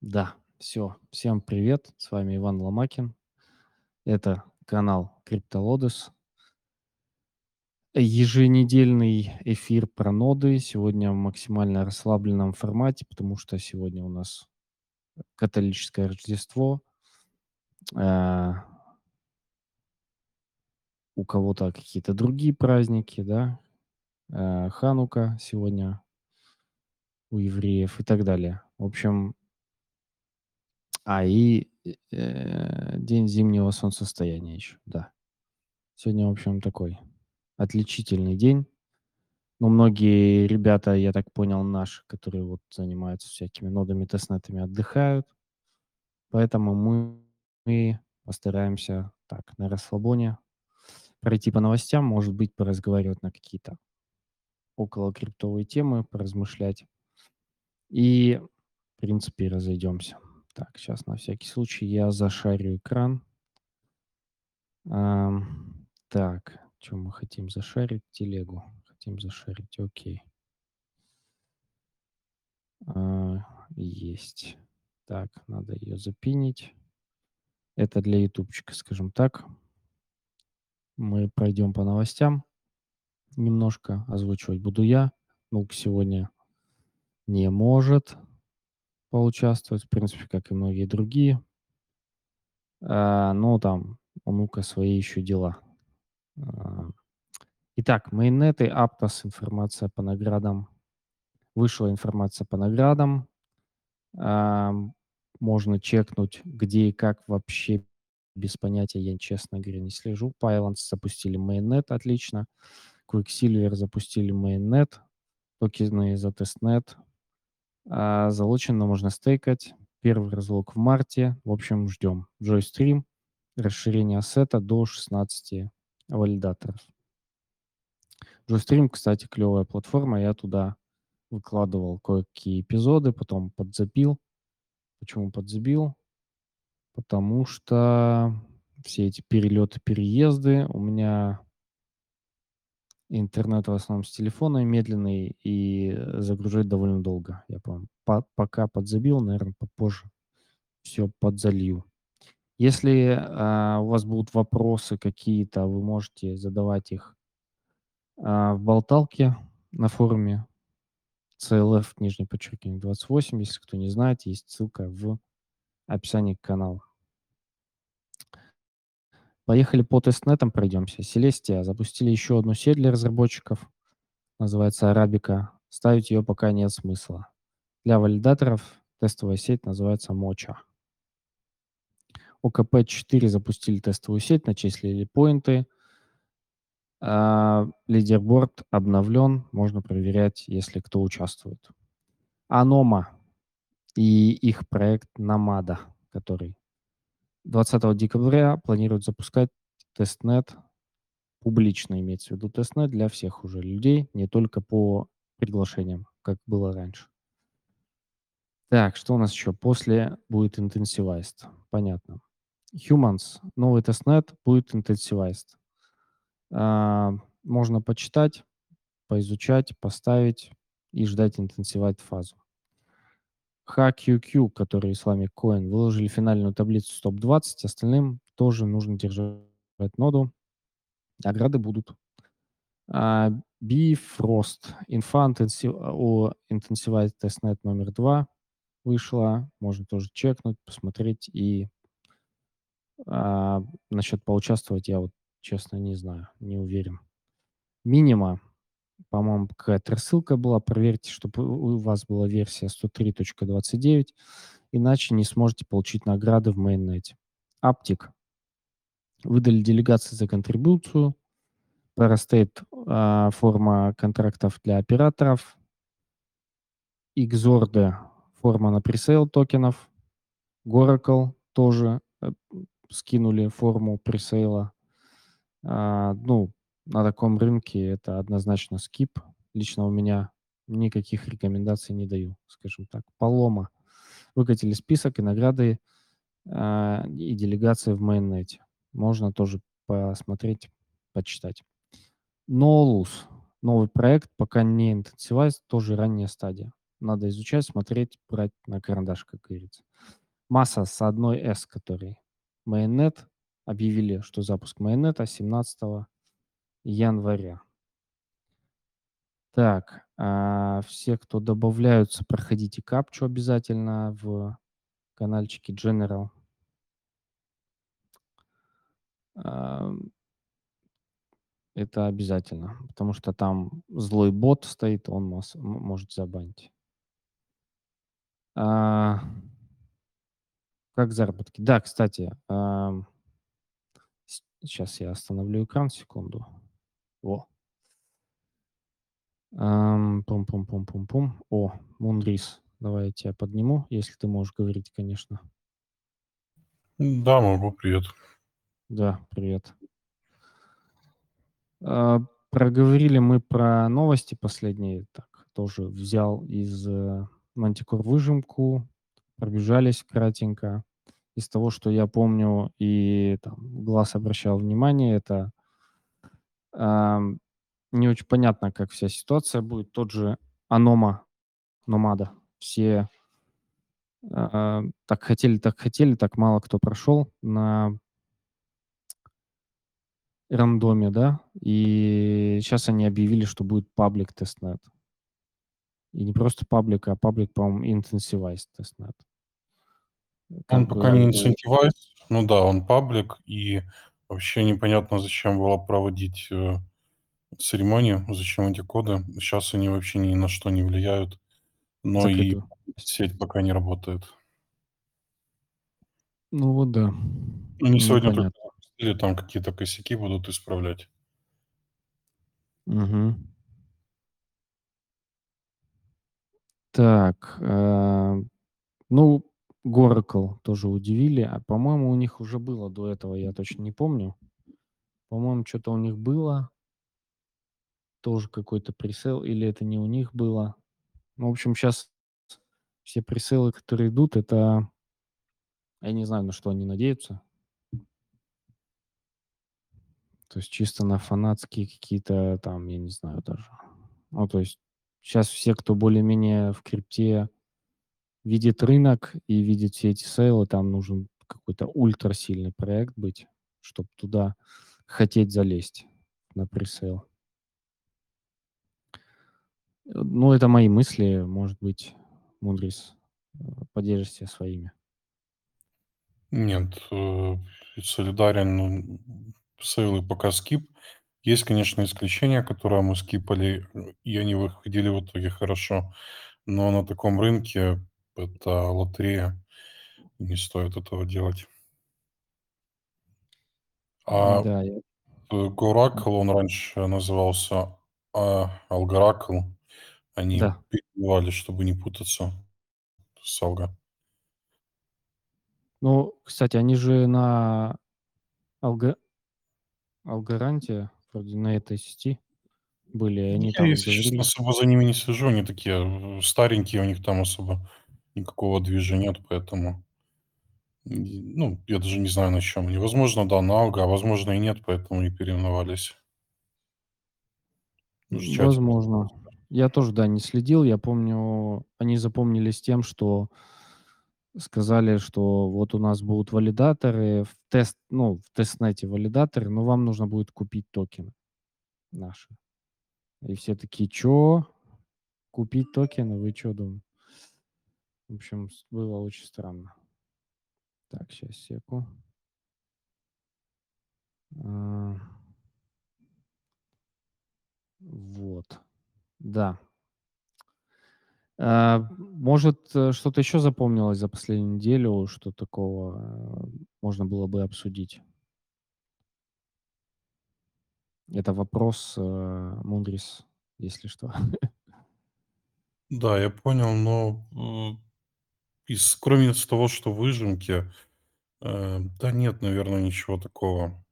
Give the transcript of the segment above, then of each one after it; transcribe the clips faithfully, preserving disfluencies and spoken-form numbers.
Да, все. Всем привет. С вами Иван Ломакин. Это канал CryptoLodos. Еженедельный эфир про ноды. Сегодня в максимально расслабленном формате, потому что сегодня у нас католическое Рождество. У кого-то какие-то другие праздники, да. Ханука сегодня у евреев и так далее. В общем... А, и э, день зимнего солнцестояния еще, да. Сегодня, в общем, такой отличительный день. Но многие ребята, я так понял, наши, которые вот занимаются всякими нодами, тестнетами, отдыхают. Поэтому мы, мы постараемся так, на расслабоне пройти по новостям, может быть, поразговаривать на какие-то около криптовые темы, поразмышлять. И, в принципе, разойдемся. Так, сейчас на всякий случай я зашарю экран. А, так, что мы хотим зашарить? Телегу. Хотим зашарить, окей. А, есть. Так, надо ее запинить. Это для ютубчика, скажем так. Мы пройдем по новостям. Немножко озвучивать буду я. Нук сегодня не может поучаствовать, в принципе, как и многие другие. А, но там у Нука свои еще дела. А, итак, мейннеты, Aptos, информация по наградам. Вышла информация по наградам. А, можно чекнуть, где и как вообще, без понятия, я, честно говоря, не слежу. Pylons запустили мейннет, отлично. Quicksilver запустили мейннет. Токены за тестнет. А, залочено, можно стейкать. Первый разлог в марте. В общем, ждем. Joystream. Расширение ассета до шестнадцати валидаторов. Joystream, кстати, клевая платформа. Я туда выкладывал кое-какие эпизоды, потом подзабил. Почему подзабил? Потому что все эти перелеты, переезды. У меня интернет в основном с телефона медленный и загружать довольно долго. Я, по-моему, по- пока подзабил, наверное, попозже все подзалью. Если а, у вас будут вопросы какие-то, вы можете задавать их а, в болталке на форуме си эл эф двадцать восемь. Если кто не знает, есть ссылка в описании к каналу. Поехали по тестнетам пройдемся. Celestia запустили еще одну сеть для разработчиков. Называется Arabika. Ставить ее пока нет смысла. Для валидаторов тестовая сеть называется Mocha. У кей пи четыре запустили тестовую сеть, начислили поинты. А, лидерборд обновлен. Можно проверять, если кто участвует. Анома и их проект Namada, который... двадцатого декабря планируют запускать тестнет, публично имеется в виду тестнет, для всех уже людей, не только по приглашениям, как было раньше. Так, что у нас еще? После будет интенсивайст, понятно. Humans, новый тестнет, будет интенсивайст. А, можно почитать, поизучать, поставить и ждать интенсивайст фазу. эйч кью кью, который Islamic Coin, выложили финальную таблицу с топ двадцать. Остальным тоже нужно держать ноду. Награды будут. А, Bifrost. Инфа интенсив... о Intensified Testnet номер два вышла. Можно тоже чекнуть, посмотреть. И а, насчет поучаствовать я вот, честно, не знаю. Не уверен. Minima. По-моему, какая-то рассылка была. Проверьте, чтобы у вас была версия сто три точка двадцать девять. Иначе не сможете получить награды в мейннете. Аптик. Выдали делегации за контрибуцию. Прорастает э, форма контрактов для операторов. Xord. Форма на пресейл токенов. Goracle тоже э, скинули форму пресейла. Э, ну, На таком рынке это однозначно скип. Лично у меня никаких рекомендаций не даю, скажем так. Полома. Выкатили список и награды, э, и делегации в мейннете. Можно тоже посмотреть, почитать. Nolus. Новый проект, пока не интенсивайз, тоже ранняя стадия. надо изучать, смотреть, брать на карандаш, как говорится. Масса с одной S, который майонет, объявили, что запуск майонета семнадцатого января. Так, а все, кто добавляются, проходите капчу обязательно в каналчике General. Это обязательно, потому что там злой бот стоит, он мас- может забанить. А, как заработки? Да, кстати, а, сейчас я остановлю экран, секунду. О, а, пум-пум-пум-пум-пум. О, Мунрис, давай я тебя подниму, если ты можешь говорить, конечно. Да, могу, привет. Да, привет. Uh, проговорили мы про новости последние, так, тоже взял из Мантикор uh, выжимку, пробежались кратенько. Из того, что я помню и там, глаз обращал внимание, это uh, не очень понятно, как вся ситуация будет. Тот же Анома, Намада. Все uh, так хотели, так хотели, так мало кто прошел на рандоме, да, и сейчас они объявили, что будет паблик тестнет. И не просто паблик, а паблик, по-моему, intensified тестнет. Он пока не intensified, ну да, он паблик, и вообще непонятно, зачем было проводить церемонию, зачем эти коды. Сейчас они вообще ни на что не влияют, но закрытую. И сеть пока не работает. Ну вот да. Они ну, сегодня понятно. Только... Или там какие-то косяки будут исправлять. Угу. Так, э, ну, Goracle тоже удивили. А, по-моему, у них уже было до этого, я точно не помню. По-моему, что-то у них было. Тоже какой-то пресейл, или это не у них было. Ну, в общем, сейчас все пресейлы, которые идут, это... Я не знаю, на что они надеются. То есть чисто на фанатские какие-то там, я не знаю даже. Ну, то есть сейчас все, кто более-менее в крипте, видит рынок и видит все эти сейлы, там нужен какой-то ультрасильный проект быть, чтобы туда хотеть залезть на пресейл. Ну, это мои мысли. Может быть, Мунрис, поделишься своими. Нет, солидарен... Сейлы пока скип. Есть, конечно, исключения, которые мы скипали, и они выходили в итоге хорошо. Но на таком рынке это лотерея. Не стоит этого делать. А да, я... Goracle, он раньше назывался Algoracle. Они да. перебивали, чтобы не путаться с Алга. Ну, кстати, они же на Алга... Алгарантия, вроде на этой сети были. Они я, там если говорили... честно, особо за ними не сижу. Они такие старенькие, у них там особо никакого движения нет, поэтому... Ну, я даже не знаю, на чем они. Возможно, да, на Алга, а возможно и нет, поэтому не переименовались. Возможно. Я тоже, да, не следил. Я помню, они запомнились тем, что... сказали, что вот у нас будут валидаторы, в тест, ну, в тестнете валидаторы, но вам нужно будет купить токены наши. И все такие, что? Купить токены? Вы что думаете? В общем, было очень странно. Так, сейчас, секу. Вот. Да. Может, что-то еще запомнилось за последнюю неделю, что такого можно было бы обсудить? Это вопрос, Мунрис, если что. Да, я понял, но из, кроме того, что выжимки, да нет, наверное, ничего такого.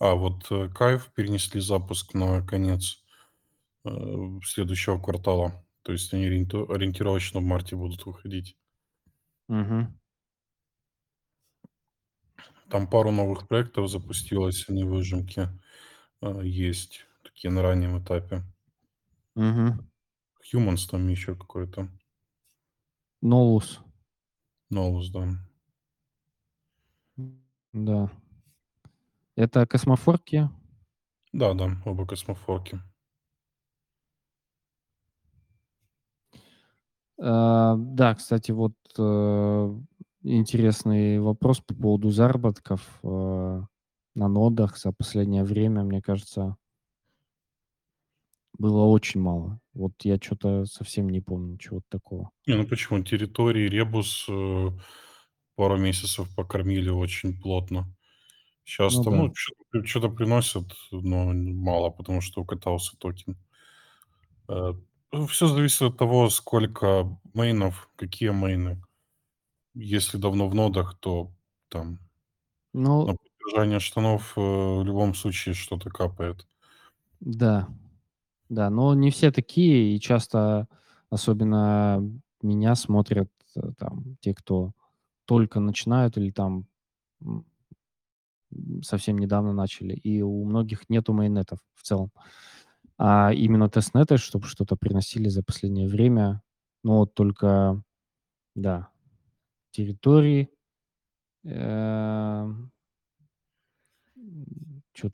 А, вот Кайф перенесли запуск на конец следующего квартала. То есть они ориентировочно в марте будут выходить. Угу. Там пару новых проектов запустилось, они выжимки есть, такие на раннем этапе. Угу. Humans там еще какой-то. Nolus. Nolus, да. Да. Это космофорки? Да, да, оба космофорки. Uh, да, кстати, вот uh, интересный вопрос по поводу заработков uh, на нодах за последнее время, мне кажется, было очень мало. Вот я что-то совсем не помню чего-то такого. Не, ну почему? Территории Ребус uh, пару месяцев покормили очень плотно. Сейчас ну, там да. ну, что-то приносят, но мало, потому что укатался токен. Uh, Все зависит от того, сколько мейнов, какие мейны. Если давно в нодах, то там ну, на поддержание штанов в любом случае что-то капает. Да, да, но не все такие, и часто, особенно меня смотрят там те, кто только начинают или там совсем недавно начали, и у многих нету мейнетов в целом. А именно тестнеты, чтобы что-то приносили за последнее время. Но вот только, да, территории, что-то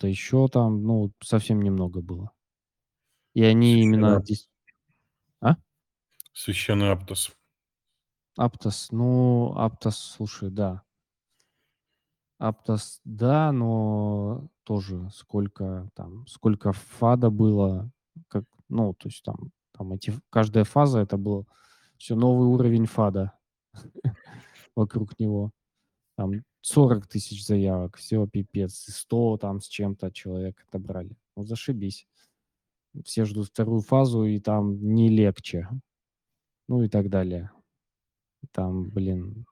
еще там, ну, совсем немного было. И они именно... А? Священный Aptos. Aptos, ну, Aptos, слушай, да. Aptos, да, но... тоже, сколько там, сколько фада было, как, ну, то есть там, там эти, каждая фаза, это был все новый уровень фада вокруг него. Там сорок тысяч заявок, все, пипец, сто там с чем-то человек отобрали. Ну, зашибись. Все ждут вторую фазу, и там не легче. Ну, и так далее. Там, блин.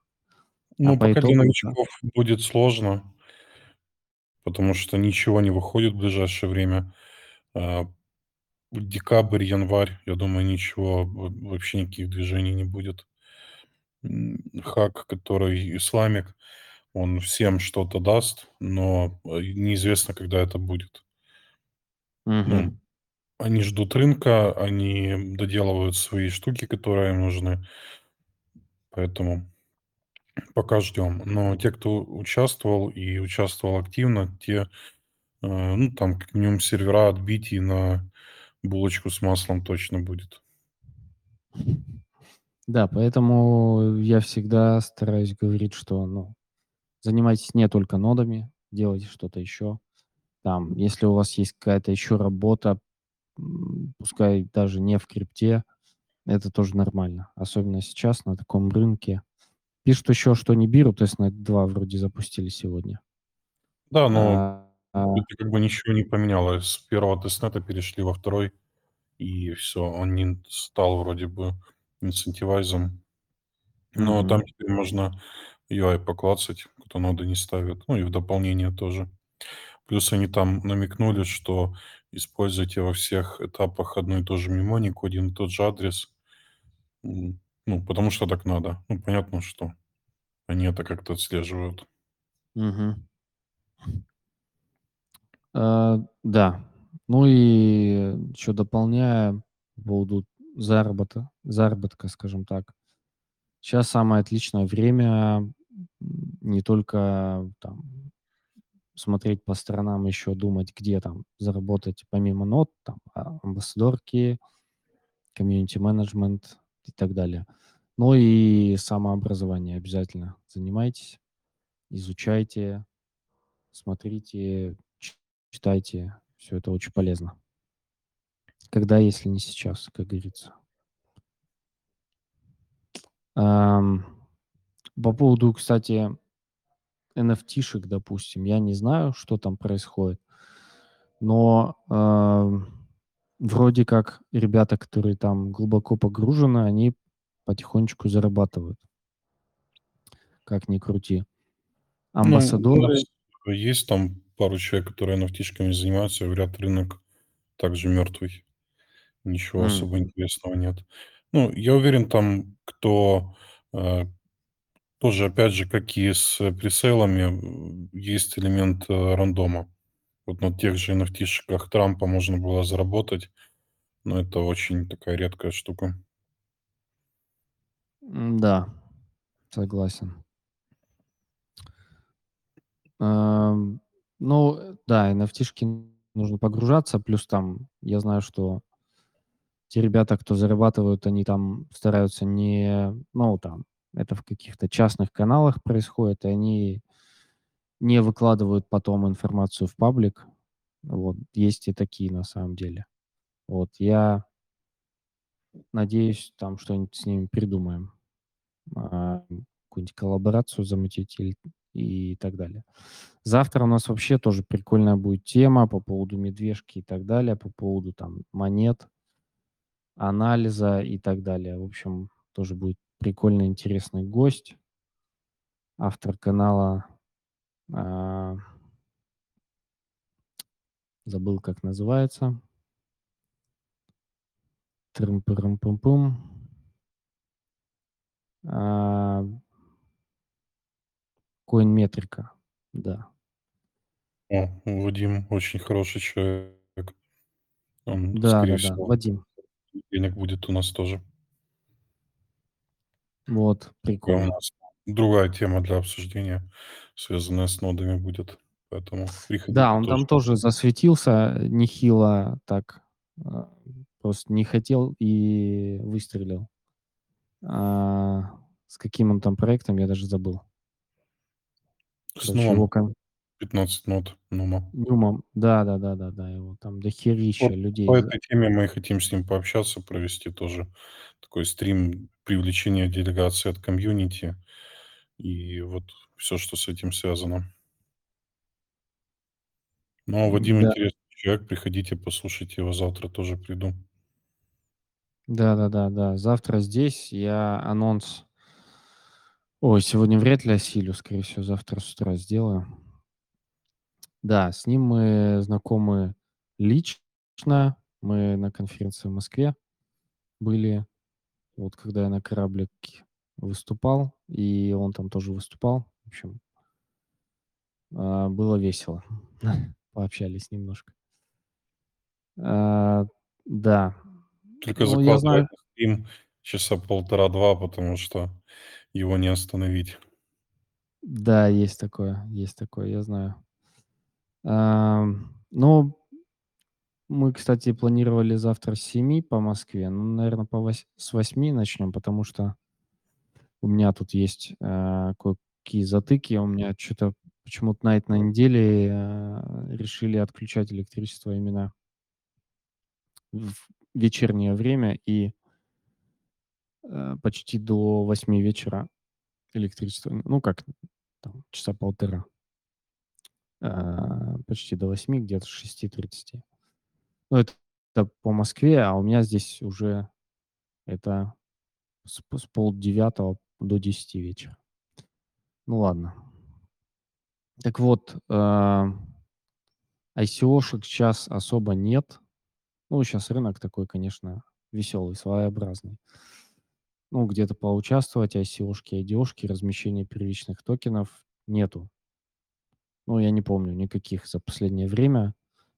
Ну, а пока для новичков будет сложно. Потому что ничего не выходит в ближайшее время. Декабрь, январь, я думаю, ничего, вообще никаких движений не будет. Хак, который Islamic, он всем что-то даст, но неизвестно, когда это будет. Угу. Ну, они ждут рынка, они доделывают свои штуки, которые им нужны. Поэтому... пока ждем. Но те, кто участвовал и участвовал активно, те, ну, там, как минимум, сервера отбить и на булочку с маслом точно будет. Да, поэтому я всегда стараюсь говорить, что, ну, занимайтесь не только нодами, делайте что-то еще. Там, если у вас есть какая-то еще работа, пускай даже не в крипте, это тоже нормально. Особенно сейчас на таком рынке. Пишут еще, что не берут, то есть на два вроде запустили сегодня. Да, но а, как бы ничего не поменялось. С первого тестнета перешли во второй, и все, он не стал вроде бы инцентивайзом. Но mm-hmm. там теперь можно ю ай поклацать, кто ноды не ставит. Ну и в дополнение тоже. Плюс они там намекнули, что используйте во всех этапах одну и ту же мнемонику, один и тот же адрес. Ну, потому что так надо. Ну, понятно, что они это как-то отслеживают. Угу. А, да. Ну и еще дополняя по поводу заработка, заработка, скажем так. Сейчас самое отличное время не только там, смотреть по сторонам, еще думать, где там заработать помимо нот, там амбассадорки, комьюнити-менеджмент, и так далее. Ну и самообразование обязательно. Занимайтесь, изучайте, смотрите, читайте. Все это очень полезно. Когда, если не сейчас, как говорится. По поводу, кстати, эн эф ти-шек, допустим, я не знаю, что там происходит, но... вроде как ребята, которые там глубоко погружены, они потихонечку зарабатывают. Как ни крути. Амбассадоры... Ну, есть там пару человек, которые эн эф ти-шками занимаются, говорят, рынок также мертвый. Ничего mm. особо интересного нет. Ну, я уверен, там, кто... Э, тоже, опять же, как и с пресейлами, есть элемент э, рандома. Вот на тех же эн эф ти-шках Трампа можно было заработать, но это очень такая редкая штука. Да, согласен. Эм, Ну, да, эн эф ти-шки нужно погружаться, плюс там, я знаю, что те ребята, кто зарабатывают, они там стараются не, ну, там, это в каких-то частных каналах происходит, и они не выкладывают потом информацию в паблик. Вот, есть и такие на самом деле. Вот, я надеюсь, там что-нибудь с ними придумаем. А, какую-нибудь коллаборацию замутить или... и так далее. Завтра у нас вообще тоже прикольная будет тема по поводу медвежки и так далее, по поводу там монет, анализа и так далее. В общем, тоже будет прикольный, интересный гость, автор канала, э, забыл, как называется. Трым-пырым-пым-пым. Э, Коинметрика, да. О, Вадим очень хороший человек. Он, да, да, всего, да, Вадим. Денег будет у нас тоже. Вот, прикольно. И у нас другая тема для обсуждения, связанная с нодами, будет. Поэтому приходите. Да, он тоже. Там тоже засветился нехило, так просто не хотел и выстрелил. А с каким он там проектом, я даже забыл. С Нумом, пятнадцать нот Нума. Нумом, да-да-да-да, его там дохерища вот людей. По этой теме мы хотим с ним пообщаться, провести тоже такой стрим привлечения делегации от комьюнити и вот все, что с этим связано. Ну, Вадим, да, интересный человек, приходите, послушайте его, завтра тоже приду. Да-да-да-да, завтра здесь я анонс... Ой, сегодня вряд ли осилю, скорее всего, завтра с утра сделаю. Да, с ним мы знакомы лично. Мы на конференции в Москве были, вот когда я на кораблике выступал, и он там тоже выступал. В общем, было весело. Пообщались немножко. Да. Только закладывай им часа полтора-два, потому что его не остановить. Да, есть такое, есть такое, я знаю. А, ну, мы, кстати, планировали завтра с семи по Москве, ну, наверное, по вось... с восьми начнем, потому что у меня тут есть а, кое-какие затыки, у меня что-то почему-то на этой неделе а, решили отключать электричество именно в вечернее время, и почти до восьми вечера электричество, ну как, там, часа полтора, а, почти до восьми, где-то шесть тридцать. Ну это, это по Москве, а у меня здесь уже это с, с полдевятого до десяти вечера. Ну ладно. Так вот, а, ай си о-шек сейчас особо нет. Ну сейчас рынок такой, конечно, веселый, своеобразный. Ну, где-то поучаствовать, ай си о-шки, ай ди о-шки, размещение первичных токенов нету. Ну, я не помню никаких за последнее время.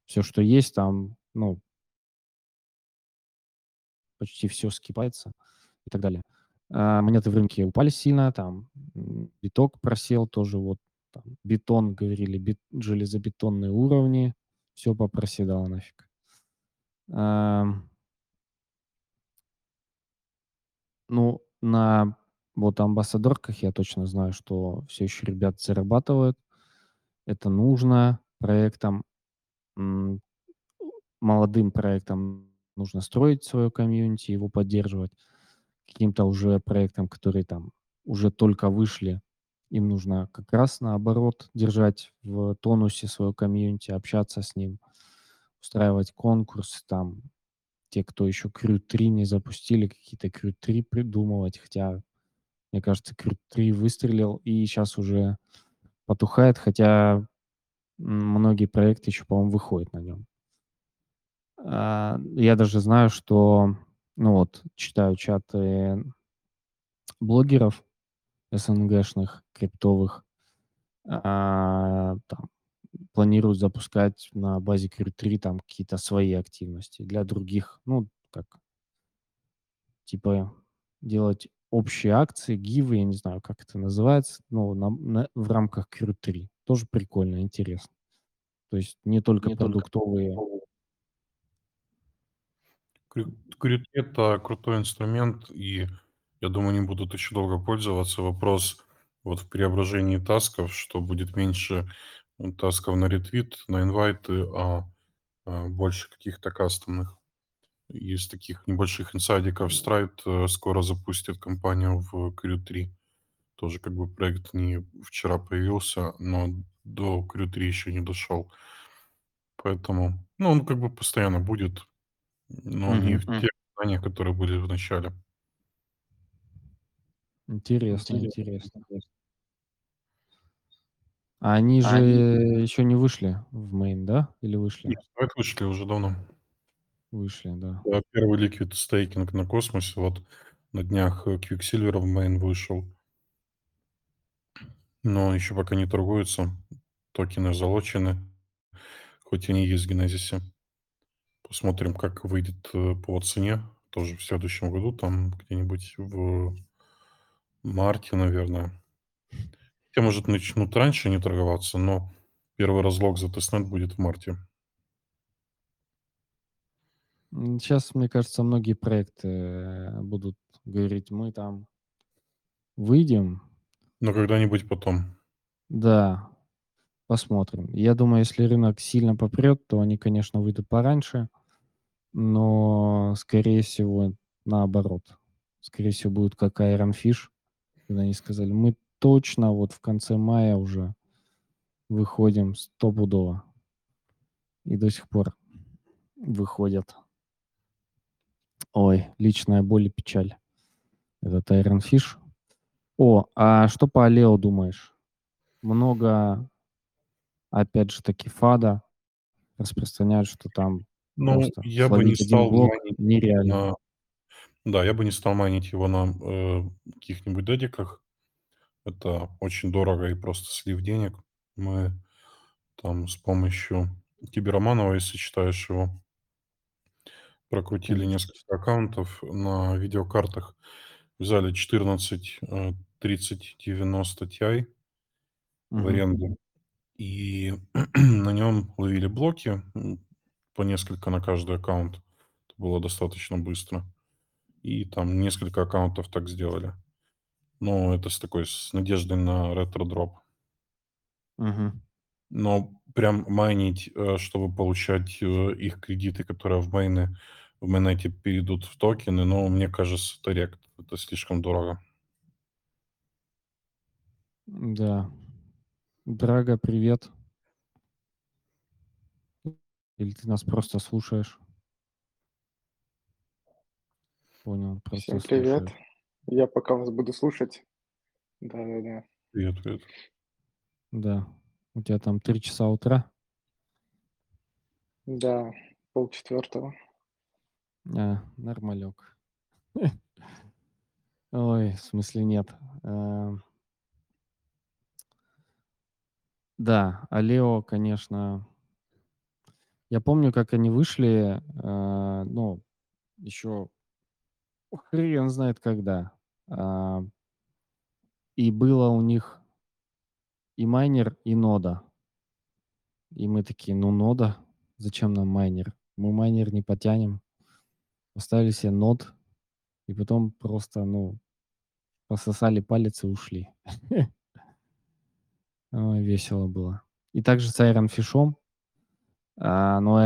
Все, что есть, там, ну, почти все скипается и так далее. А монеты в рынке упали сильно, там, биток просел тоже, вот, там, бетон, говорили, бит, железобетонные уровни, все попроседало нафиг. А, ну, на вот амбассадорках я точно знаю, что все еще ребят зарабатывают. Это нужно проектам, м- молодым проектам нужно строить свое комьюнити, его поддерживать. Каким-то уже проектам, которые там уже только вышли, им нужно как раз наоборот держать в тонусе свое комьюнити, общаться с ним, устраивать конкурсы там. Те, кто еще крю три не запустили, какие-то крю три придумывать. Хотя, мне кажется, крю три выстрелил и сейчас уже потухает. Хотя многие проекты еще, по-моему, выходят на нем. Я даже знаю, что... Ну вот, читаю чаты блогеров эс эн гэ-шных, криптовых. Там планируют запускать на базе крю три там какие-то свои активности для других, ну, как, типа, делать общие акции, гивы, я не знаю, как это называется, но на, на, в рамках кью три. Тоже прикольно, интересно. То есть не только не продуктовые. Крипт – это крутой инструмент, и я думаю, они будут еще долго пользоваться. Вопрос вот в преображении тасков, что будет меньше тасков на ретвит, на инвайты, а больше каких-то кастомных. Из таких небольших инсайдиков Stride скоро запустит компанию в кью три. Тоже как бы проект не вчера появился, но до кью три еще не дошел. Поэтому, ну, он как бы постоянно будет, но mm-hmm. не в тех зданиях, которые были в начале. Интересно, интересно. интересно. А они же они... еще не вышли в мейн, да? Или вышли? Нет, вышли уже давно. Вышли, да. да. Первый ликвид стейкинг на космосе. Вот на днях Quicksilver в мейн вышел. Но еще пока не торгуются. Токены залочены. Хоть они есть в генезисе. Посмотрим, как выйдет по цене. Тоже в следующем году. Там где-нибудь в марте, наверное. Те, может, начнут раньше не торговаться. Но первый разлог за тестнет будет в марте. Сейчас, мне кажется, многие проекты будут говорить, мы там выйдем. Но когда-нибудь потом. Да, посмотрим. Я думаю, если рынок сильно попрет, то они, конечно, выйдут пораньше, но, скорее всего, наоборот. Скорее всего, будет как Iron Fish, когда они сказали, мы точно вот в конце мая уже выходим стопудово. И до сих пор выходят. Ой, личная боль и печаль. Этот Iron Fish. О, а что по Алео думаешь? Много, опять же таки, фада распространяют, что там... Ну, я бы не стал майнить... Нереально. На... Да, я бы не стал майнить его на э, каких-нибудь дедиках. Это очень дорого и просто слив денег. Мы там с помощью Киберманова, если читаешь его, прокрутили несколько аккаунтов на видеокартах. Взяли четырнадцать тридцать девяносто Ti в аренду. И на нем ловили блоки, по несколько на каждый аккаунт. Это было достаточно быстро. И там несколько аккаунтов так сделали. Но это с такой, с надеждой на ретро-дроп. Угу. Но прям майнить, чтобы получать их кредиты, которые в майны, в майнете перейдут в токены, но мне кажется, это рект. Это слишком дорого. Да. Драго, привет. Или ты нас просто слушаешь? Понял. Всем привет. Слушаю. Я пока вас буду слушать. Да-да-да. Привет, привет. Да. У тебя там три часа утра? Да, полчетвертого. А, нормалек. Ой, в смысле нет. Да, Алео, конечно. Я помню, как они вышли, ну, еще хрен знает когда. И было у них и майнер, и нода. И мы такие, ну, нода, зачем нам майнер? Мы майнер не потянем. Поставили себе нод, и потом просто, ну, пососали палец и ушли. Весело было. И также с Iron Fish'ом. Но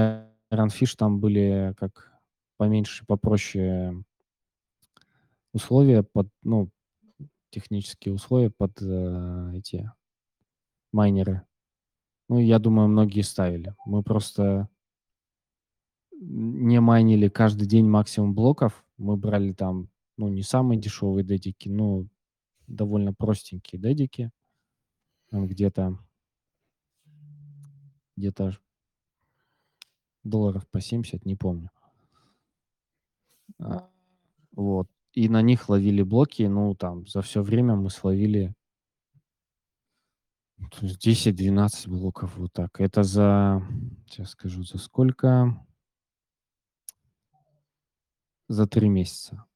Iron Fish там были как поменьше, попроще условия, под, ну, технические условия под эти... майнеры. Ну, я думаю, многие ставили. Мы просто не майнили каждый день максимум блоков. Мы брали там, ну, не самые дешевые дедики, но довольно простенькие дедики. Там где-то где-то долларов по семьдесят, не помню. Вот. И на них ловили блоки. Ну, там, за все время мы словили десять-двенадцать блоков, вот так. Это за, сейчас скажу, за сколько? За три месяца.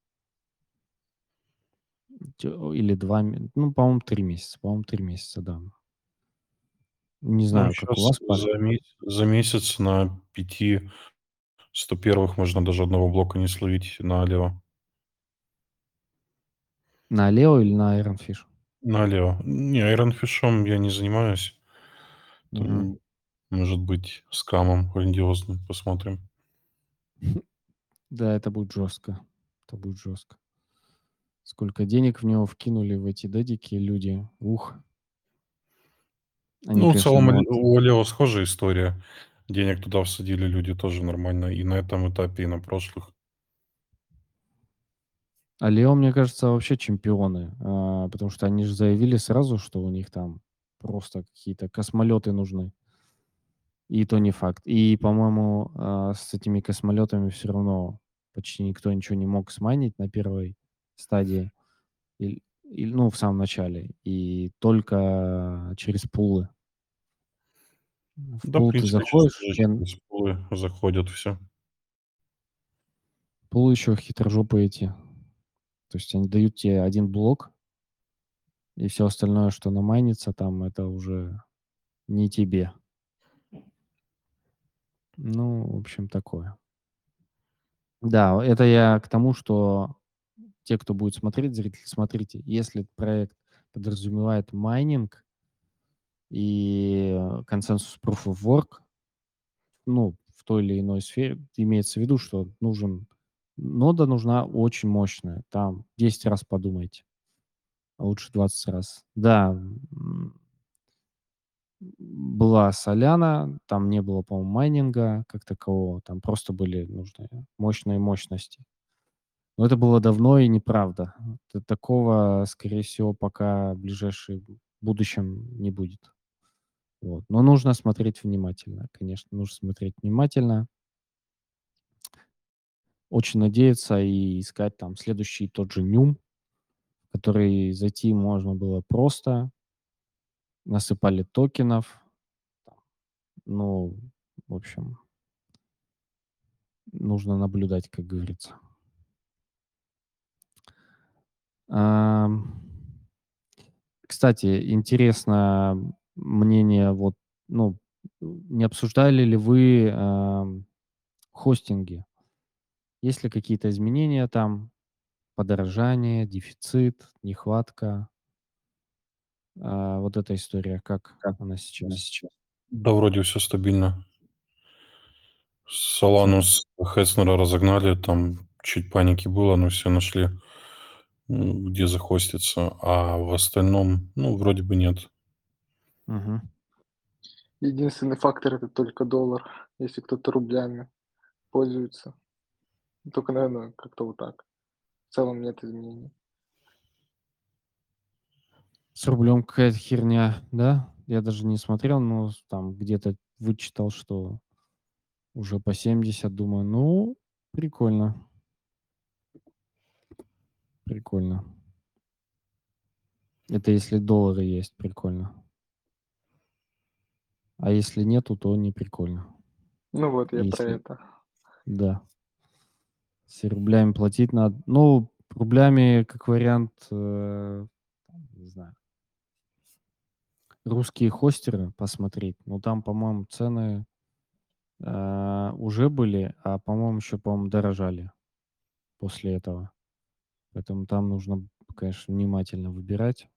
или два, ну, по-моему, три месяца, по-моему, три месяца, да. Не знаю, ну, как у вас. За месяц, за месяц на пяти сто первых можно даже одного блока не словить на Aleo. На Aleo или на Iron Fish? На Aleo. Не, Iron Fish'ом я не занимаюсь. Mm-hmm. Может быть, скамом грандиозным. Посмотрим. Да, это будет жестко. Это будет жестко. Сколько денег в него вкинули в эти дедики люди. Ух. Они, ну, конечно, в целом молодцы. У Aleo схожая история. Денег туда всадили люди тоже нормально. И на этом этапе, и на прошлых. Aleo, мне кажется, вообще чемпионы. А, потому что они же заявили сразу, что у них там просто какие-то космолеты нужны. И то не факт. И, по-моему, а, с этими космолетами все равно почти никто ничего не мог смайнить на первой стадии. И, и, ну, в самом начале. И только через пулы. В да, пул в принципе, ты заходишь, член... через пулы заходят все. Пулы еще хитрожопы эти. То есть они дают тебе один блок, и все остальное, что намайнится, там это уже не тебе. Ну, в общем, такое. Да, это я к тому, что те, кто будет смотреть, зрители, смотрите, если проект подразумевает майнинг и консенсус Proof of Work, ну, в той или иной сфере, имеется в виду, что нужен, нода нужна очень мощная. Там десять раз подумайте, а лучше двадцать раз. Да, была Solana, там не было, по-моему, майнинга как такового, там просто были нужны мощные мощности. Но это было давно и неправда. Такого, скорее всего, пока в ближайшем будущем не будет. Вот. Но нужно смотреть внимательно, конечно, нужно смотреть внимательно. Очень надеяться и искать там следующий тот же нюм, в который зайти можно было просто. Насыпали токенов. Ну, в общем, нужно наблюдать, как говорится. Кстати, интересно мнение, вот, ну, не обсуждали ли вы э, хостинги? Есть ли какие-то изменения там? Подорожание, дефицит, нехватка? А вот эта история, как, как она сейчас? сейчас? Да, вроде все стабильно. Solana с Hetzner разогнали, там чуть паники было, но все нашли, где захоститься. А в остальном, ну, вроде бы нет. Угу. Единственный фактор – это только доллар, если кто-то рублями пользуется. Только, наверное, как-то вот так. В целом нет изменений. С рублем какая-то херня, да? Я даже не смотрел, но там где-то вычитал, что уже по семьдесят. Думаю, ну, прикольно. Прикольно. Это если доллары есть, прикольно. А если нету, то не прикольно. Ну вот я если... про это. Да. С рублями платить надо. Ну, рублями как вариант, э, не знаю. Русские хостеры посмотреть. Ну, там, по-моему, цены э, уже были, а, по-моему, еще, по-моему, дорожали после этого. Поэтому там нужно, конечно, внимательно выбирать.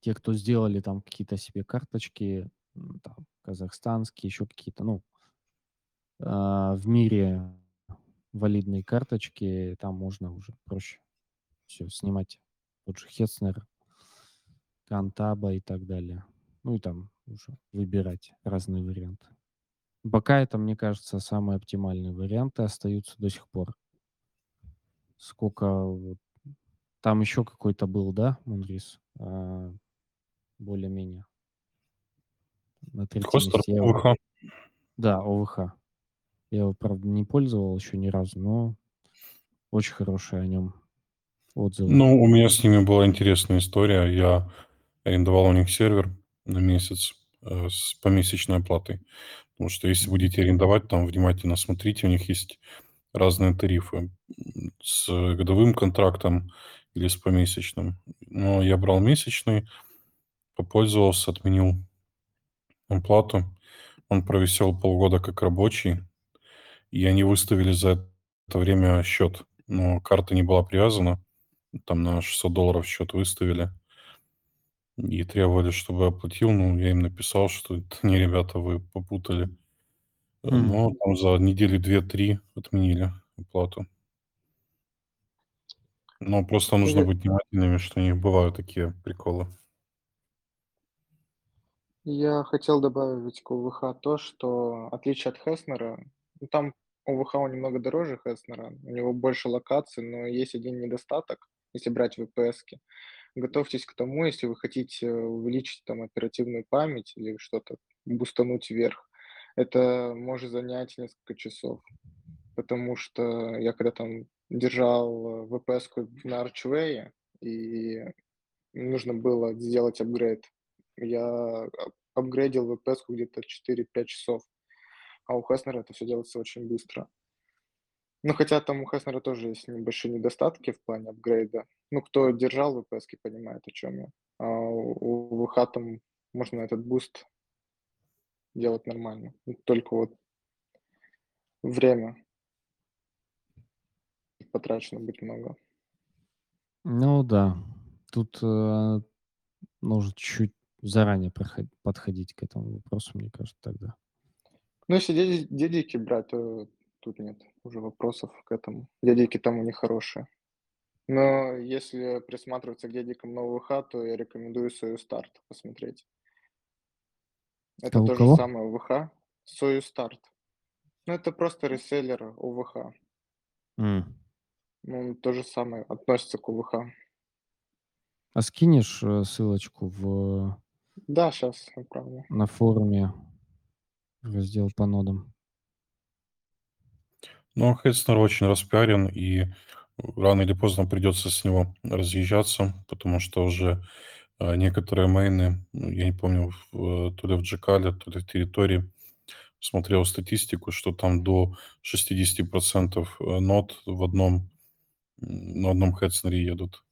Те, кто сделали там какие-то себе карточки, там, казахстанские, еще какие-то, ну, э, в мире валидные карточки, там можно уже проще все снимать. Тот же Hetzner, Кантаба и так далее. Ну и там уже выбирать разные варианты. Пока это, мне кажется, самые оптимальные варианты остаются до сих пор. Сколько... Там еще какой-то был, да, Мунрис? А, более-менее. На третьем. Да, о вэ ха. Я его, правда, не пользовал еще ни разу, но очень хороший о нем отзывы. Ну, у меня с ними была интересная история. Я арендовал у них сервер на месяц э, с помесячной оплатой. Потому что если будете арендовать, там внимательно смотрите, у них есть разные тарифы с годовым контрактом или с помесячным. Но я брал месячный, попользовался, отменил оплату. Он провисел полгода как рабочий, и они выставили за это время счет. Но карта не была привязана, там на шестьсот долларов счет выставили. И требовали, чтобы я оплатил, ну, я им написал, что это не, ребята, вы попутали. Mm-hmm. Но там за недели две-три отменили оплату. Но просто нужно быть внимательными, что у них бывают такие приколы. Я хотел добавить к о вэ ха то, что, в отличие от Hetzner, ну, там о вэ ха он немного дороже Hetzner, у него больше локаций, но есть один недостаток, если брать ви пи эс-ки. Готовьтесь к тому, если вы хотите увеличить там оперативную память или что-то, бустануть вверх, это может занять несколько часов. Потому что я когда там держал ви пи эс-ку на Archway, и нужно было сделать апгрейд, я апгрейдил ви пи эс-ку где-то четыре-пять часов, а у Hetzner это все делается очень быстро. Ну, хотя там у Hetzner тоже есть небольшие недостатки в плане апгрейда. Ну, кто держал ви пи эс-ки, понимает, о чем я. А у ви эйч там можно этот буст делать нормально. Только вот время потрачено будет много. Ну, да. Тут э, нужно чуть заранее проходить, подходить к этому вопросу, мне кажется, тогда. Ну, если дед- дедики брать, то... Тут нет уже вопросов к этому. Дядики там у них хорошие. Но если присматриваться к дядикам на о вэ ха, то я рекомендую SoYouStart посмотреть. Это а то же самое о вэ ха. SoYouStart. Ну, это просто реселлер о вэ ха. Mm. Ну, то же самое относится к о вэ ха. А скинешь ссылочку в... Да, сейчас отправлю. На форуме раздел по нодам. Но Hetzner очень распиарен, и рано или поздно придется с него разъезжаться, потому что уже некоторые мейны, я не помню, то ли в Джекале, то ли в территории, смотрел статистику, что там до шестьдесят процентов нод в одном, на одном Hetzner едут.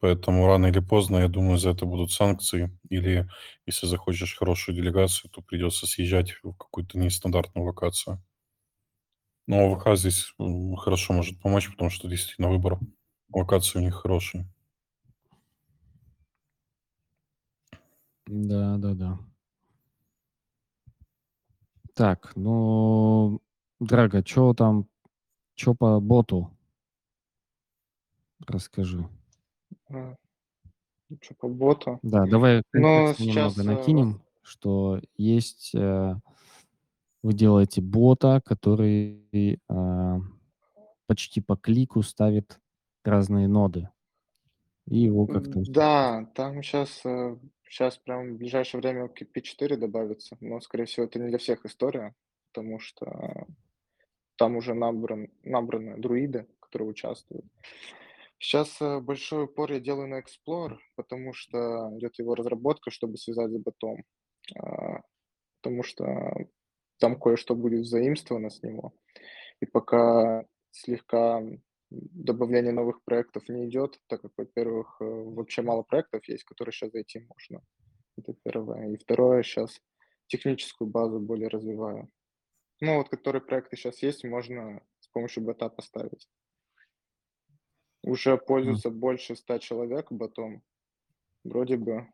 Поэтому рано или поздно, я думаю, за это будут санкции, или если захочешь хорошую делегацию, то придется съезжать в какую-то нестандартную локацию. Но о вэ ха здесь хорошо может помочь, потому что действительно выбор локации у них хороший. Да, да, да. Так, ну, Драго, что там, что по боту? Расскажи. А, что по боту? Да, давай немного сейчас... накинем, что есть... Вы делаете бота, который э, почти по клику ставит разные ноды. И его как-то... Да, там сейчас, сейчас прям в ближайшее время кей пи четыре добавится. Но, скорее всего, это не для всех история, потому что там уже набран, набраны друиды, которые участвуют. Сейчас большой упор я делаю на Explorer, потому что идет его разработка, чтобы связать с ботом. Потому что... Там кое-что будет заимствовано с него. И пока слегка добавление новых проектов не идет, так как, во-первых, вообще мало проектов есть, которые сейчас зайти можно. Это первое. И второе, сейчас техническую базу более развиваю. Ну вот, которые проекты сейчас есть, можно с помощью бота поставить. Уже пользуются mm-hmm. больше ста человек ботом. Вроде бы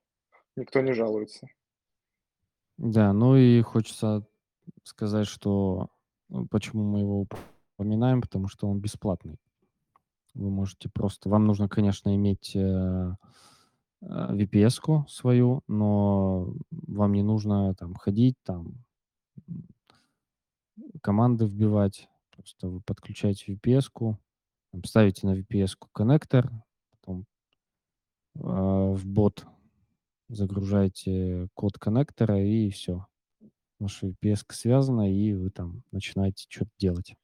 никто не жалуется. Да, ну и хочется... сказать, что почему мы его упоминаем, потому что он бесплатный. Вы можете просто... Вам нужно, конечно, иметь ви пи эс-ку свою, но вам не нужно там ходить, там команды вбивать. Просто вы подключаете ви пи эс-ку, там, ставите на ви пи эс-ку коннектор, потом э, в бот загружаете код коннектора и все. Ваша ви пи эс-ка связана, и вы там начинаете что-то делать.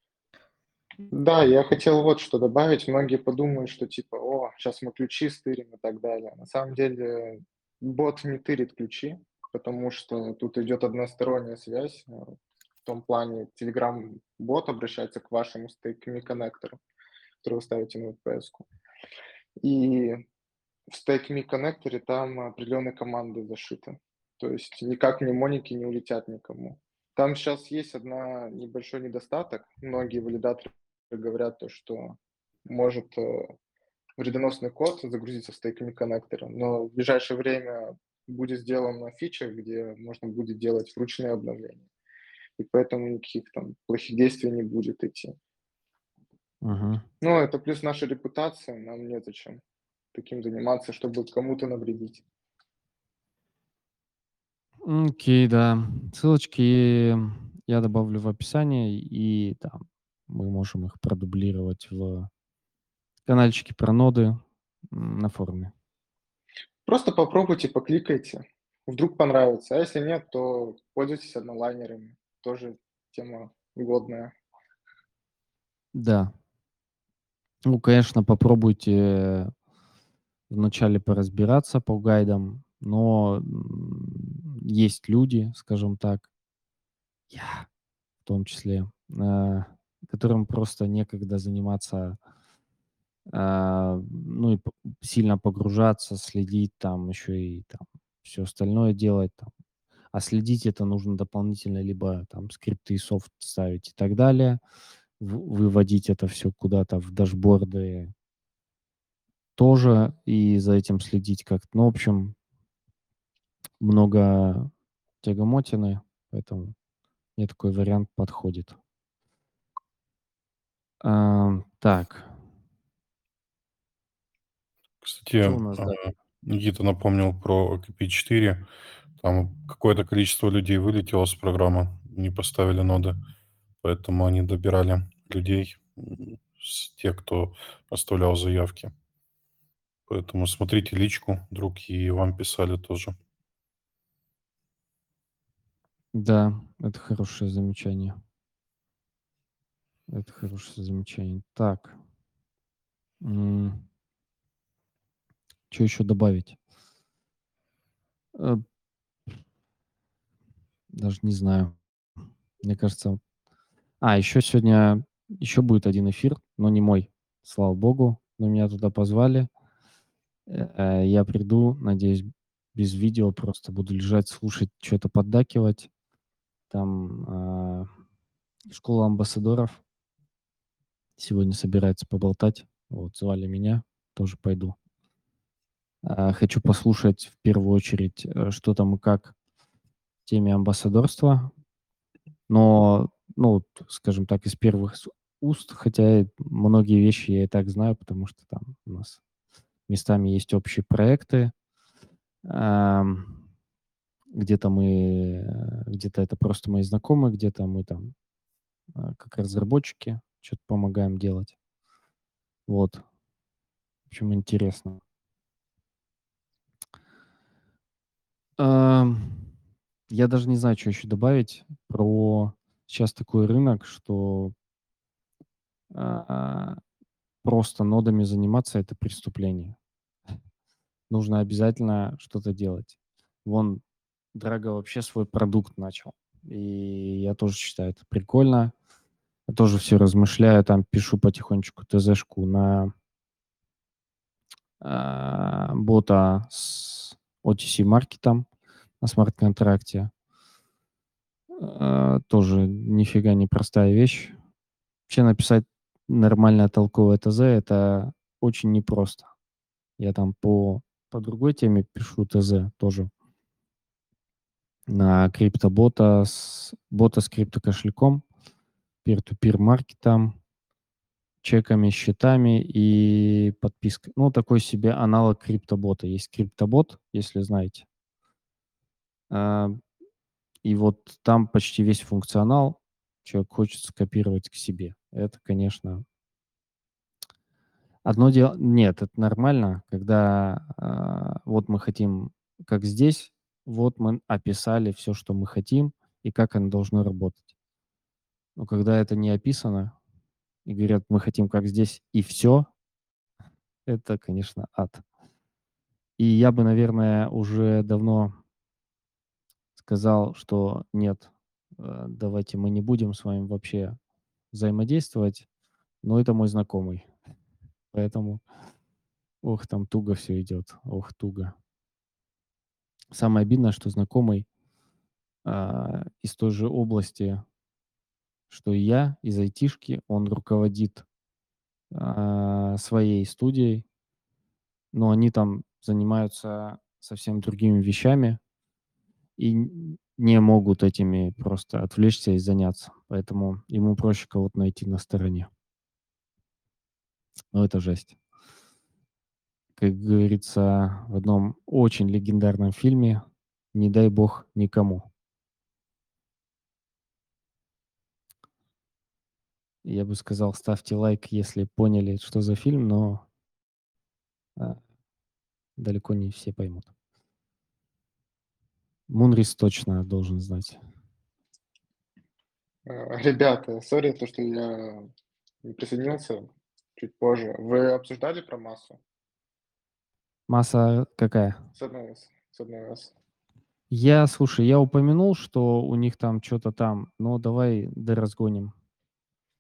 Да, я хотел вот что добавить. Многие подумают, что типа, о, сейчас мы ключи стырим и так далее. На самом деле бот не тырит ключи, потому что тут идет односторонняя связь. в том плане, Telegram-бот обращается к вашему StakeMe коннектору, который вы ставите на ю пи эс-ку. И в StakeMe коннекторе там определенные команды зашиты. То есть никак мнемоники не улетят никому. Там сейчас есть одна небольшой недостаток. Многие валидаторы говорят, то, что может вредоносный код загрузиться в StakeMe коннекторе, но в ближайшее время будет сделана фича, где можно будет делать вручные обновления. И поэтому никаких там плохих действий не будет идти. Угу. Ну, это плюс наша репутация, нам нет зачем таким заниматься, чтобы кому-то навредить. Окей, okay, да. Ссылочки я добавлю в описание, и там мы можем их продублировать в канальчике про ноды на форуме. Просто попробуйте, покликайте. Вдруг понравится. А если нет, то пользуйтесь однолайнерами. Тоже тема годная. Да. Ну, конечно, попробуйте вначале поразбираться по гайдам, но есть люди, скажем так, я в том числе, которым просто некогда заниматься, ну и сильно погружаться, следить там еще и там все остальное делать. Там. А следить это нужно дополнительно либо там скрипты и софт ставить и так далее, выводить это все куда-то в дашборды тоже и за этим следить как-то. Ну, в общем, много тягомотины, поэтому мне такой вариант подходит. А, так. Кстати, нас, да? Никита напомнил про кей пи четыре. Там какое-то количество людей вылетело с программы, не поставили ноды, поэтому они добирали людей с тех, кто оставлял заявки. Поэтому смотрите личку, вдруг и вам писали тоже. Да, это хорошее замечание. Это хорошее замечание. Так. Что еще добавить? Даже не знаю. Мне кажется... А, еще сегодня еще будет один эфир, но не мой. Слава богу, но меня туда позвали. Я приду, надеюсь, без видео. Просто буду лежать, слушать, что-то поддакивать. Там школа амбассадоров. Сегодня собирается поболтать. Вот, звали меня. Тоже пойду. Хочу послушать в первую очередь, что там и как в теме амбассадорства. Но, ну, скажем так, из первых уст, хотя многие вещи я и так знаю, потому что там у нас местами есть общие проекты, где-то мы, где-то это просто мои знакомые, где-то мы там как разработчики что-то помогаем делать. Вот. В общем, интересно. Я даже не знаю, что еще добавить про сейчас такой рынок, что просто нодами заниматься — это преступление. Нужно обязательно что-то делать. Вон Драго вообще свой продукт начал. И я тоже считаю это прикольно. Я тоже все размышляю, там пишу потихонечку ТЗ-шку на бота с о ти си-маркетом на смарт-контракте. Э, тоже нифига не простая вещь. Вообще написать нормальное толковое ТЗ — это очень непросто. Я там по, по другой теме пишу ТЗ тоже. На криптобота, с, бота с криптокошельком, peer-to-peer маркетом, чеками, счетами и подпиской. Ну, такой себе аналог криптобота. Есть криптобот, если знаете. И вот там почти весь функционал человек хочет скопировать к себе. Это, конечно, одно дело... Нет, это нормально, когда вот мы хотим, как здесь, вот мы описали все, что мы хотим и как оно должно работать. Но когда это не описано, и говорят, мы хотим как здесь, и все, это, конечно, ад. И я бы, наверное, уже давно сказал, что нет, давайте мы не будем с вами вообще взаимодействовать, но это мой знакомый. Поэтому, ох, там туго все идет, ох, туго. Самое обидное, что знакомый а, из той же области, что и я, из айтишки, он руководит а, своей студией, но они там занимаются совсем другими вещами и не могут этими просто отвлечься и заняться. Поэтому ему проще кого-то найти на стороне. Но это жесть. Как говорится в одном очень легендарном фильме, не дай бог никому. Я бы сказал, ставьте лайк, если поняли, что за фильм, но а, далеко не все поймут. Мунрис точно должен знать. Ребята, сори, то, что я не присоединился чуть позже. Вы обсуждали про массу? Масса какая? С одной раз. С одной раз. Я, слушай, я упомянул, что у них там что-то там, но давай доразгоним.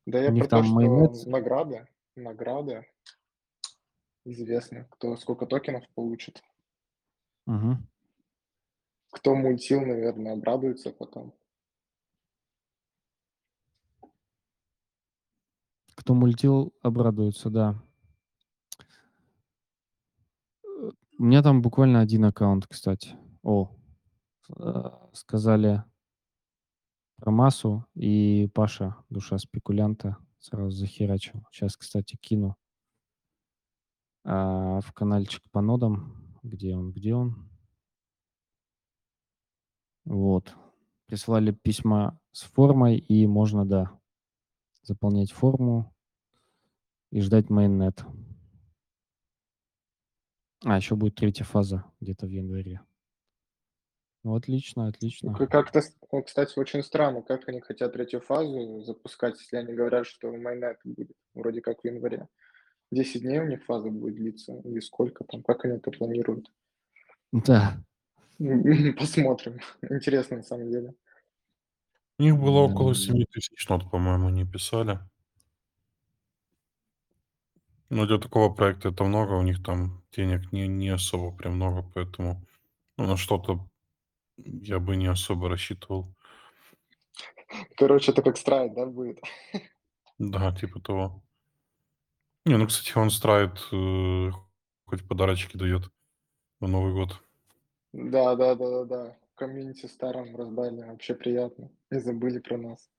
Да, я про то, что награда, награда, известно, кто сколько токенов получит. Угу. Кто мультил, наверное, обрадуется потом. Кто мультил, обрадуется, да. У меня там буквально один аккаунт, кстати. О, сказали про массу, и Паша, душа спекулянта, сразу захерачил. Сейчас, кстати, кину а, в канальчик по нодам. Где он, где он? Вот. Прислали письма с формой, и можно, да, заполнять форму и ждать мейннет. А, еще будет третья фаза где-то в январе. Ну, отлично, отлично. Как-то, кстати, очень странно, как они хотят третью фазу запускать, если они говорят, что майнет будет вроде как в январе. десять дней у них фаза будет длиться, или сколько там, как они это планируют. Да. Посмотрим. Интересно, на самом деле. У них было около семь тысяч нот, по-моему, не писали. Но для такого проекта это много, у них там денег не, не особо прям много, поэтому ну, на что-то я бы не особо рассчитывал. Короче, это как Stride, да, будет? Да, типа того. Не, ну, кстати, он Stride э, хоть подарочки дает на Новый год. Да, да, да, да, да. Комьюнити старым раздали, вообще приятно. Не забыли про нас.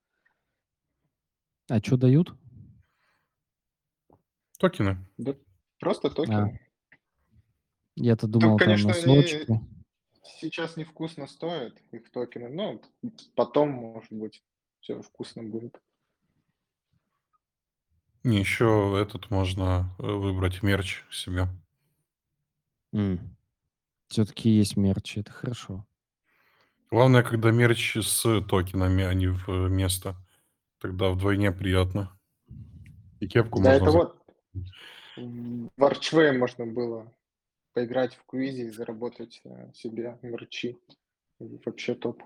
А что дают? Токены. Да, просто токены. А. Я-то думал, там, конечно, там на они сейчас невкусно стоят, их токены, но потом, может быть, все вкусно будет. Не, еще этот можно выбрать мерч себе. Mm. Все-таки есть мерч, это хорошо. Главное, когда мерч с токенами, а не вместо. Тогда вдвойне приятно. И кепку да, можно... Да, это вот. В Варчвей можно было поиграть в квизе и заработать себе мерчи. Вообще топ.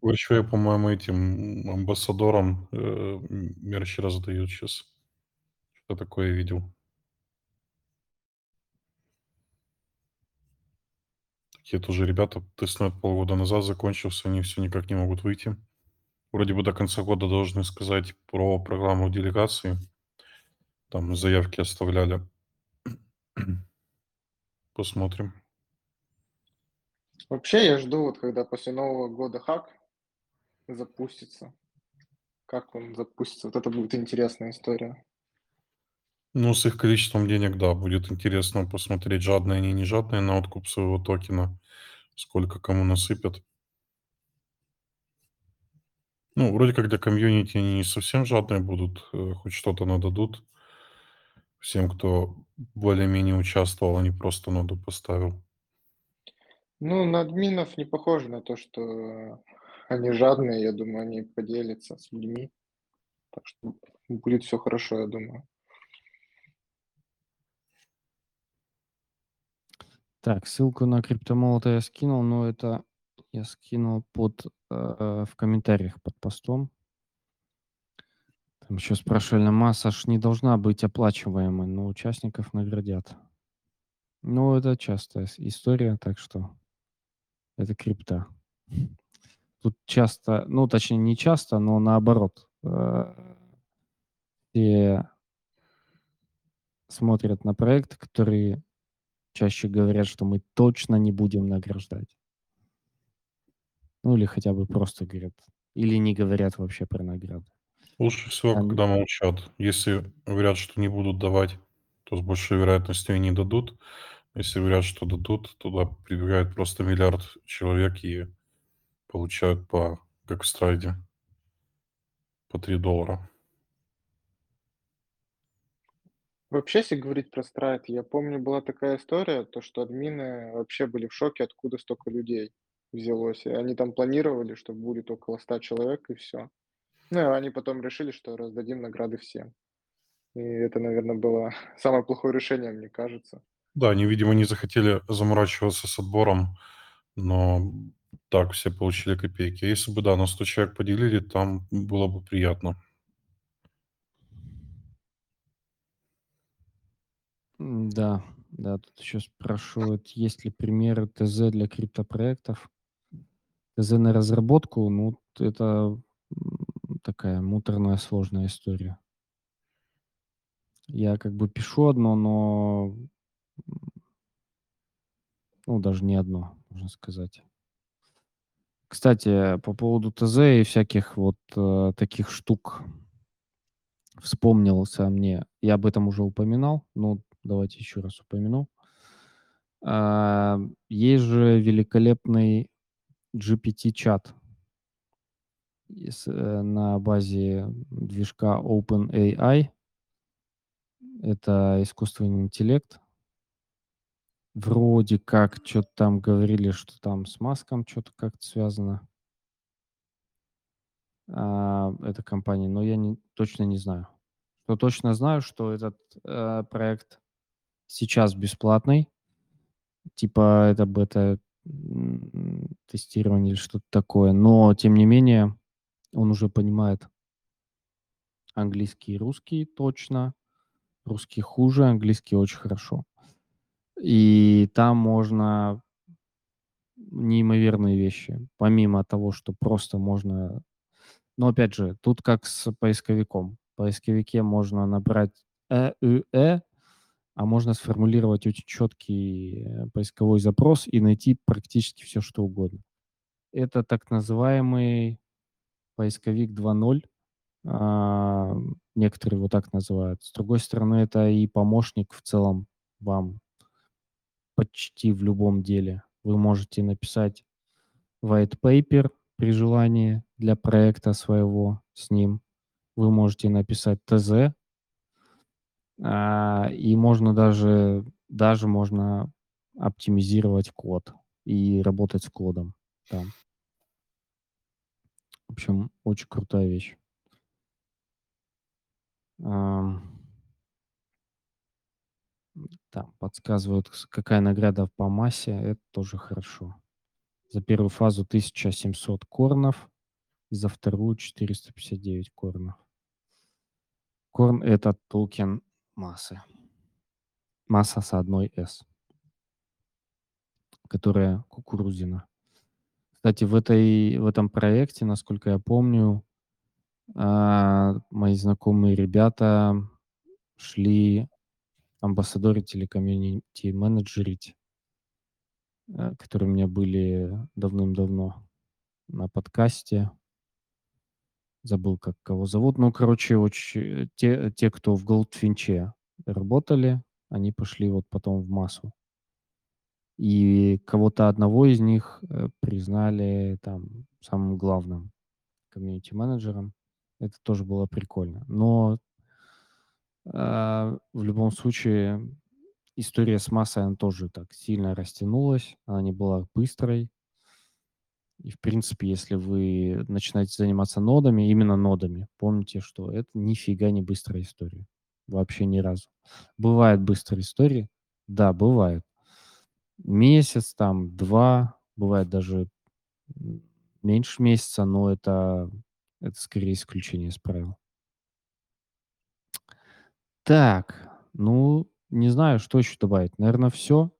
Варчвей, по-моему, этим амбассадором мерч раздают сейчас. Что такое видел? Такие тоже ребята, тестнет полгода назад закончился, они все никак не могут выйти. Вроде бы до конца года должны сказать про программу делегации. Там заявки оставляли. Посмотрим. Вообще я жду, вот когда после Нового года хак запустится. Как он запустится? Вот это будет интересная история. Ну, с их количеством денег, да, будет интересно посмотреть, жадные они, не жадные на откуп своего токена. Сколько кому насыпят. Ну, вроде как для комьюнити они не совсем жадные будут. Хоть что-то нададут. Всем, кто более-менее участвовал, а не просто ноду поставил. Ну, на админов не похоже на то, что они жадные. Я думаю, они поделятся с людьми. Так что будет все хорошо, я думаю. Так, ссылку на криптомолота я скинул, но это Я скинул под, э, в комментариях под постом. Там еще спрашивали, масса аж не должна быть оплачиваемой, но участников наградят. Ну, это частая история, так что это крипта. Тут часто, ну, точнее, не часто, но наоборот. Э, все смотрят на проект, которые чаще говорят, что мы точно не будем награждать. Ну, или хотя бы просто говорят. Или не говорят вообще про награды. Лучше всего, Они... когда молчат. Если говорят, что не будут давать, то с большой вероятностью и не дадут. Если говорят, что дадут, туда прибегает просто миллиард человек и получают по, как в страйде, по три доллара. Вообще, если говорить про страйд, я помню, была такая история, то, что админы вообще были в шоке, откуда столько людей взялось. И они там планировали, что будет около ста человек, и все. Ну, и они потом решили, что раздадим награды всем. И это, наверное, было самое плохое решение, мне кажется. Да, они, видимо, не захотели заморачиваться с отбором, но так все получили копейки. Если бы, да, на сто человек поделили, там было бы приятно. Да, да, тут еще спрашивают, есть ли примеры ТЗ для криптопроектов. ТЗ на разработку, ну, это такая муторная, сложная история. Я как бы пишу одно, но, ну, даже не одно, можно сказать. Кстати, по поводу ТЗ и всяких вот э, таких штук вспомнился мне, я об этом уже упоминал, но давайте еще раз упомяну. Есть же великолепный джи пи ти-чат на базе движка OpenAI. Это искусственный интеллект. Вроде как что-то там говорили, что там с Маском что-то как-то связано. Эта компания, но я не, точно не знаю. Но точно знаю, что этот э, проект сейчас бесплатный, типа это бета-тестирование или что-то такое, но тем не менее он уже понимает английский и русский точно, русский хуже, английский очень хорошо. И там можно неимоверные вещи, помимо того, что просто можно... Но опять же, тут как с поисковиком. В поисковике можно набрать э-э, а можно сформулировать очень четкий поисковой запрос и найти практически все, что угодно. Это так называемый поисковик два ноль. А, некоторые его так называют. С другой стороны, это и помощник в целом вам почти в любом деле. Вы можете написать white paper при желании для проекта своего с ним. Вы можете написать ТЗ, а, и можно даже, даже можно оптимизировать код и работать с кодом там. В общем, очень крутая вещь. А, там подсказывают, какая награда по массе, это тоже хорошо. За первую фазу тысяча семьсот корнов, за вторую четыреста пятьдесят девять корнов. Корн — это токен массы. Масса с одной S, которая кукурузина. Кстати, в, этой, в этом проекте, насколько я помню, мои знакомые ребята шли амбассадорить или комьюнити-менеджерить, которые у меня были давным-давно на подкасте. Забыл, как кого зовут. Ну, короче, очень... те, те, кто в Голдфинче работали, они пошли вот потом в массу. И кого-то одного из них признали там самым главным комьюнити-менеджером. Это тоже было прикольно. Но э, в любом случае история с массой, она тоже так сильно растянулась. Она не была быстрой. И, в принципе, если вы начинаете заниматься нодами, именно нодами, помните, что это нифига не быстрая история. Вообще ни разу. Бывают быстрые истории? Да, бывают. Месяц, там, два, бывает даже меньше месяца, но это, это скорее исключение из правил. Так, ну, не знаю, что еще добавить. Наверное, все.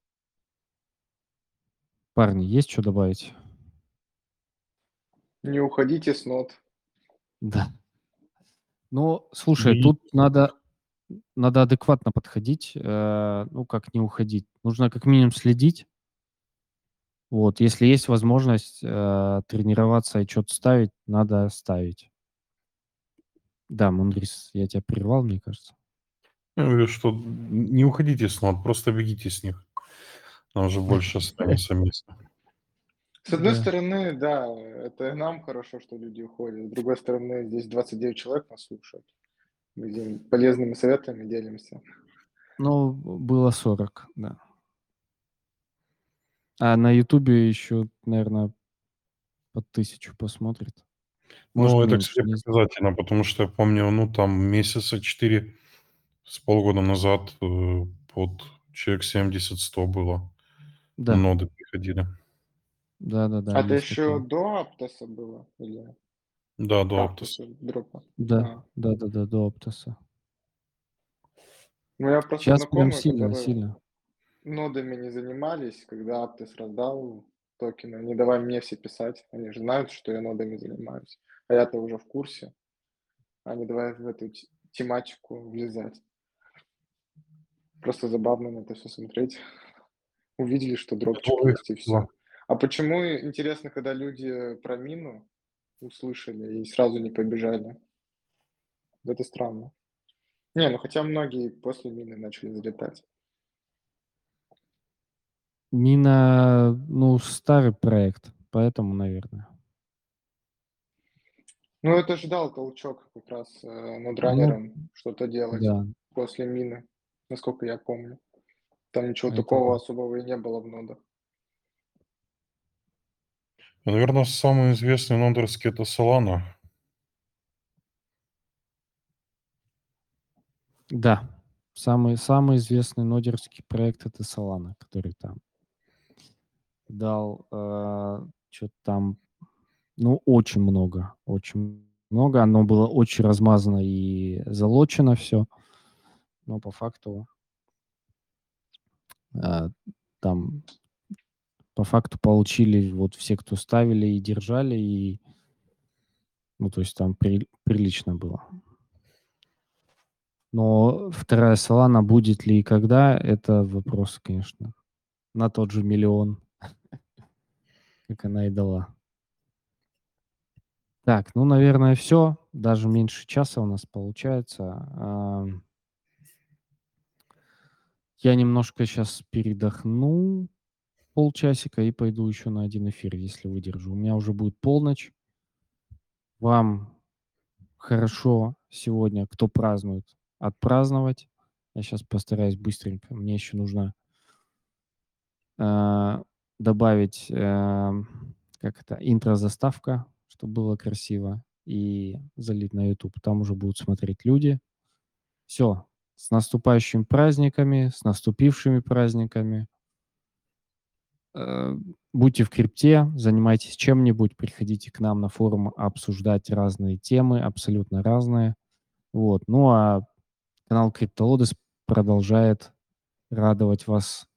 Парни, есть что добавить? Не уходите с нот. Да. Ну, слушай, и... тут надо, надо адекватно подходить. Э, ну, как не уходить? Нужно как минимум следить. Вот, если есть возможность э, тренироваться и что-то ставить, надо ставить. Да, Мунрис, я тебя прервал, мне кажется. Я говорю, что не уходите с нот, просто бегите с них. Нам же больше останется места. С одной да. стороны, да, это нам хорошо, что люди уходят. С другой стороны, здесь двадцать девять человек нас слушают. Мы полезными советами делимся. Ну, было сорок, да. А на Ютубе еще, наверное, по тысячу посмотрит. Может, ну, это, кстати, показательно, потому что я помню, ну, там месяца четыре с полгода назад под человек семьдесят сто было. Да. Ноды приходили. Да, да, да. А это еще такое. До Аптоса было? Или... Да, до Аптоса. Аптоса. Да, да, да, да, до Аптоса. Ну, я просто сейчас знакомый, прям сильно, сильно. Нодами не занимались, когда Аптос раздал токены, не давай мне все писать, они же знают, что я нодами занимаюсь, а я-то уже в курсе, они давай в эту тематику влезать. Просто забавно на это все смотреть. Увидели, что дропчик есть и все. А почему, интересно, когда люди про мину услышали и сразу не побежали? Это странно. Не, ну хотя многие после мины начали залетать. Мина, ну, старый проект, поэтому, наверное. Ну, это ждал толчок как раз э, нодранером, ну, что-то делать да. после мины, насколько я помню. Там ничего это... такого особого и не было в нодах. Наверное, самый известный нодерский — это Solana. Да, самый, самый известный нодерский проект — это Solana, который там дал э, что-то там, ну, очень много, очень много. Оно было очень размазано и залочено все, но по факту э, там по факту получили вот все, кто ставили и держали, и, ну, то есть там при, прилично было. Но вторая Solana будет ли и когда, это вопрос, конечно, на тот же миллион, как она и дала. Так, ну, наверное, все. Даже меньше часа у нас получается. Я немножко сейчас передохну полчасика и пойду еще на один эфир, если выдержу. У меня уже будет полночь. Вам хорошо сегодня, кто празднует, отпраздновать. Я сейчас постараюсь быстренько. Мне еще нужно э, добавить, э, как это, интро-заставка, чтобы было красиво, и залить на YouTube. Там уже будут смотреть люди. Все. С наступающими праздниками, с наступившими праздниками. Э, будьте в крипте, занимайтесь чем-нибудь, приходите к нам на форум обсуждать разные темы, абсолютно разные. Вот. Ну, а канал CryptoLodos продолжает радовать вас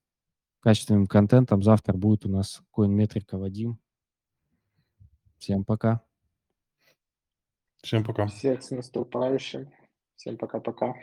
качественным контентом. Завтра будет у нас Коинметрика Вадим. Всем пока. Всем пока. Всех с наступающим. Всем пока-пока.